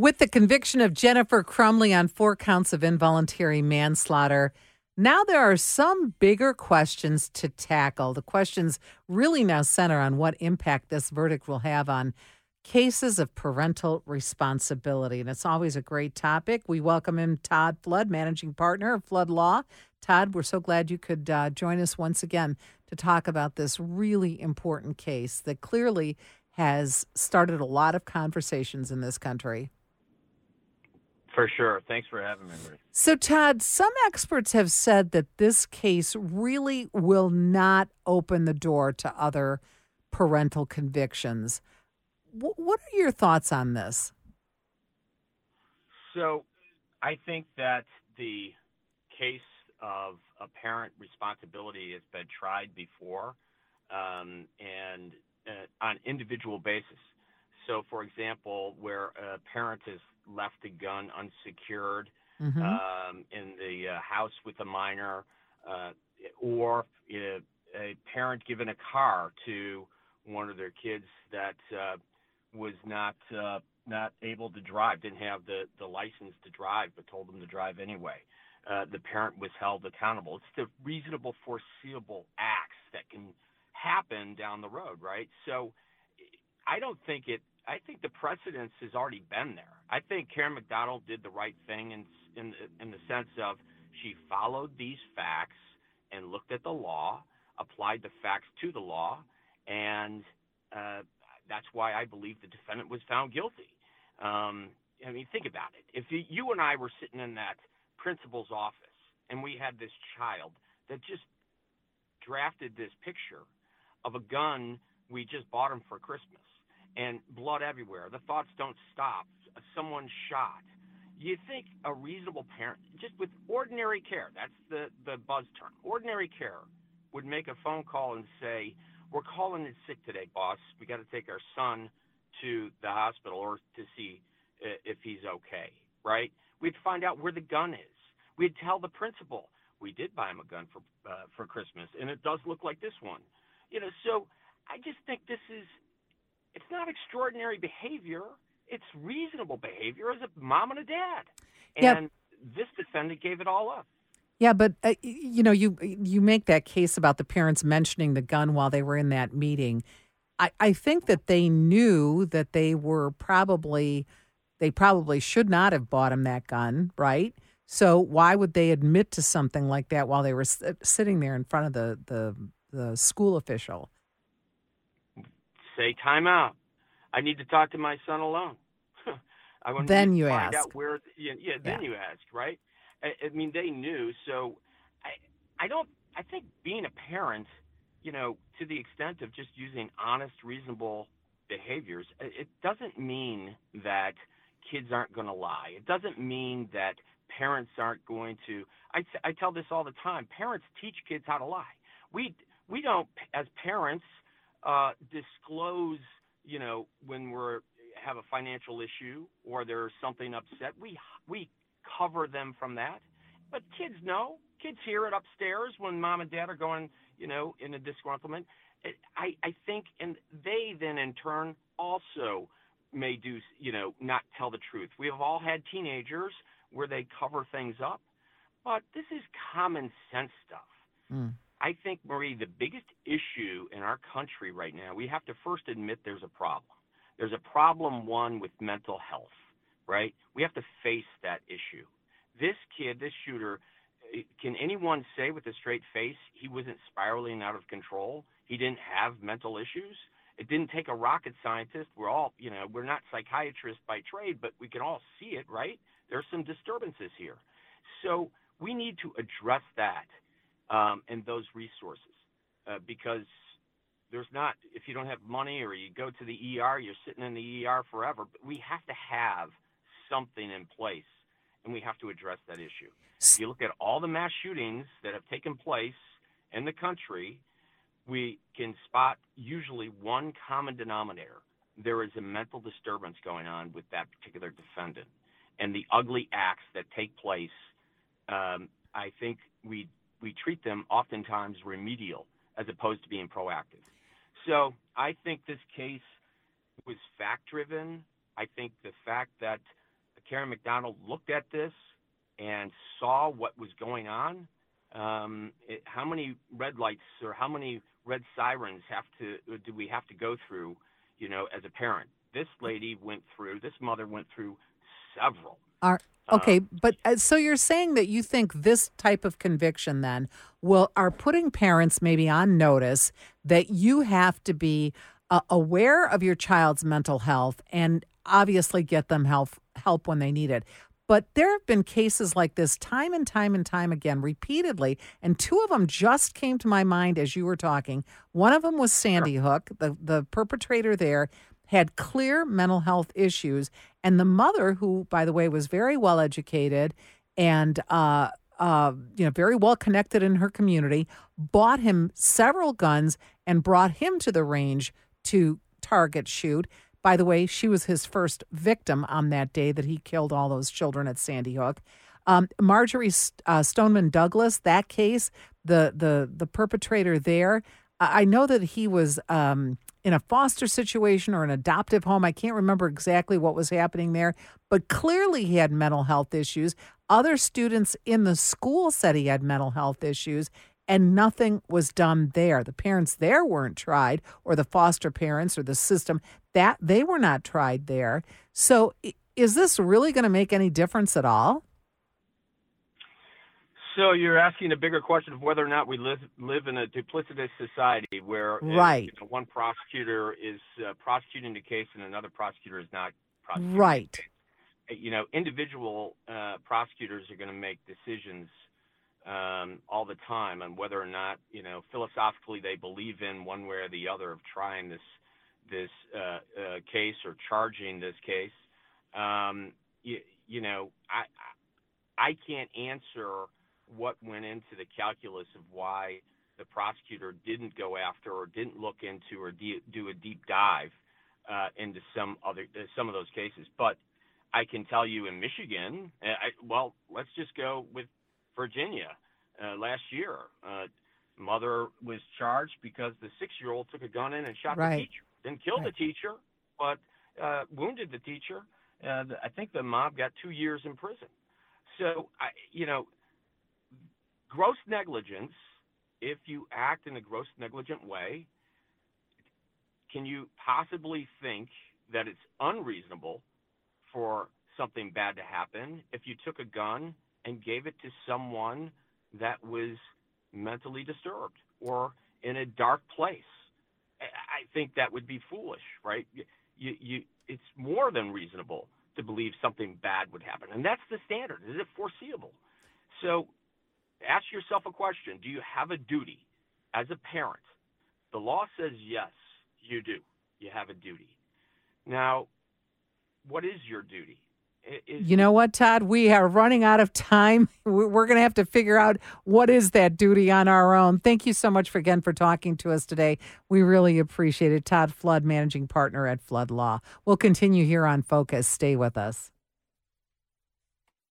With the conviction of Jennifer Crumbley on 4 counts of involuntary manslaughter, now there are some bigger questions to tackle. The questions really now center on what impact this verdict will have on cases of parental responsibility. And it's always a great topic. We welcome in Todd Flood, managing partner of Flood Law. Todd, we're so glad you could join us once again to talk about this really important case that clearly has started a lot of conversations in this country. For sure. Thanks for having me. So, Todd, some experts have said that this case really will not open the door to other parental convictions. What are your thoughts on this? So, I think that the case of a parent responsibility has been tried before and on individual basis. So, for example, where a parent has left the gun unsecured in the house with a minor, or a parent given a car to one of their kids that was not able to drive, didn't have the license to drive, but told them to drive anyway. The parent was held accountable. It's the reasonable, foreseeable acts that can happen down the road, right? So I don't think it – I think the precedence has already been there. I think Karen McDonald did the right thing in the sense of she followed these facts and looked at the law, applied the facts to the law, and that's why I believe the defendant was found guilty. I mean, think about it. If you and I were sitting in that principal's office and we had this child that just drafted this picture of a gun we just bought him for Christmas, and blood everywhere, the thoughts don't stop, someone shot, you think a reasonable parent, just with ordinary care, that's the buzz term, ordinary care, would make a phone call and say, "We're calling in sick today, boss. We got to take our son to the hospital or to see if he's okay," right? We'd find out where the gun is. We'd tell the principal, "We did buy him a gun for Christmas, and it does look like this one." You know, so I just think this is, it's not extraordinary behavior. It's reasonable behavior as a mom and a dad. And This defendant gave it all up. Yeah, but, you make that case about the parents mentioning the gun while they were in that meeting. I think that they knew that they probably should not have bought him that gun, right? So why would they admit to something like that while they were sitting there in front of the school official? Say, time out. I need to talk to my son alone. Then you ask. You ask, right? I mean, they knew. So I think being a parent, you know, to the extent of just using honest, reasonable behaviors, it doesn't mean that kids aren't going to lie. It doesn't mean that parents aren't going to, I tell this all the time, parents teach kids how to lie. We don't, as parents, disclose, you know, when we have a financial issue or there's something upset, we cover them from that. But kids know. Kids hear it upstairs when mom and dad are going, you know, in a disgruntlement. I think, and they then in turn also may do, you know, not tell the truth. We have all had teenagers where they cover things up, but this is common sense stuff. Mm. I think, Marie, the biggest issue in our country right now, we have to first admit there's a problem. There's a problem, one, with mental health. Right? We have to face that issue. This kid, this shooter, can anyone say with a straight face he wasn't spiraling out of control? He didn't have mental issues? It didn't take a rocket scientist. We're all, you know, we're not psychiatrists by trade, but we can all see it, right? There's some disturbances here. So we need to address that and those resources because there's not, if you don't have money or you go to the ER, you're sitting in the ER forever. But we have to have something in place, and we have to address that issue. If you look at all the mass shootings that have taken place in the country, we can spot usually one common denominator. There is a mental disturbance going on with that particular defendant, and the ugly acts that take place, I think we treat them oftentimes remedial as opposed to being proactive. So I think this case was fact-driven. I think the fact that Karen McDonald looked at this and saw what was going on. How many red lights or how many red sirens do we have to go through, you know, as a parent? This mother went through several. So you're saying that you think this type of conviction then are putting parents maybe on notice that you have to be aware of your child's mental health and obviously get them help when they need it. But there have been cases like this time and time and time again, repeatedly, and two of them just came to my mind as you were talking. One of them was Sandy Hook. The perpetrator there had clear mental health issues, and the mother, who, by the way, was very well educated and very well connected in her community, bought him several guns and brought him to the range to target shoot. By the way, she was his first victim on that day that he killed all those children at Sandy Hook. Marjorie Stoneman Douglas, that case, the perpetrator there, I know that he was in a foster situation or an adoptive home. I can't remember exactly what was happening there, but clearly he had mental health issues. Other students in the school said he had mental health issues, and nothing was done there. The parents there weren't tried, or the foster parents or the system, that they were not tried there. So is this really going to make any difference at all? So you're asking a bigger question of whether or not we live in a duplicitous society where one prosecutor is prosecuting the case and another prosecutor is not prosecuting the case. You know, individual prosecutors are going to make decisions all the time on whether or not, you know, philosophically they believe in one way or the other of trying this case or charging this case. I can't answer what went into the calculus of why the prosecutor didn't go after or didn't look into or do a deep dive into some of those cases. But I can tell you in Michigan, let's just go with Virginia. Last year, mother was charged because the 6-year-old took a gun in and shot the teacher. Didn't kill the teacher, but wounded the teacher. I think the mob got 2 years in prison. So, gross negligence, if you act in a gross negligent way, can you possibly think that it's unreasonable for something bad to happen if you took a gun and gave it to someone that was mentally disturbed or in a dark place? I think that would be foolish, right? It's more than reasonable to believe something bad would happen. And that's the standard. Is it foreseeable? So ask yourself a question. Do you have a duty as a parent? The law says, yes, you do. You have a duty. Now, what is your duty? You know what, Todd? We are running out of time. We're going to have to figure out what is that duty on our own. Thank you so much for talking to us today. We really appreciate it. Todd Flood, Managing Partner at Flood Law. We'll continue here on Focus. Stay with us.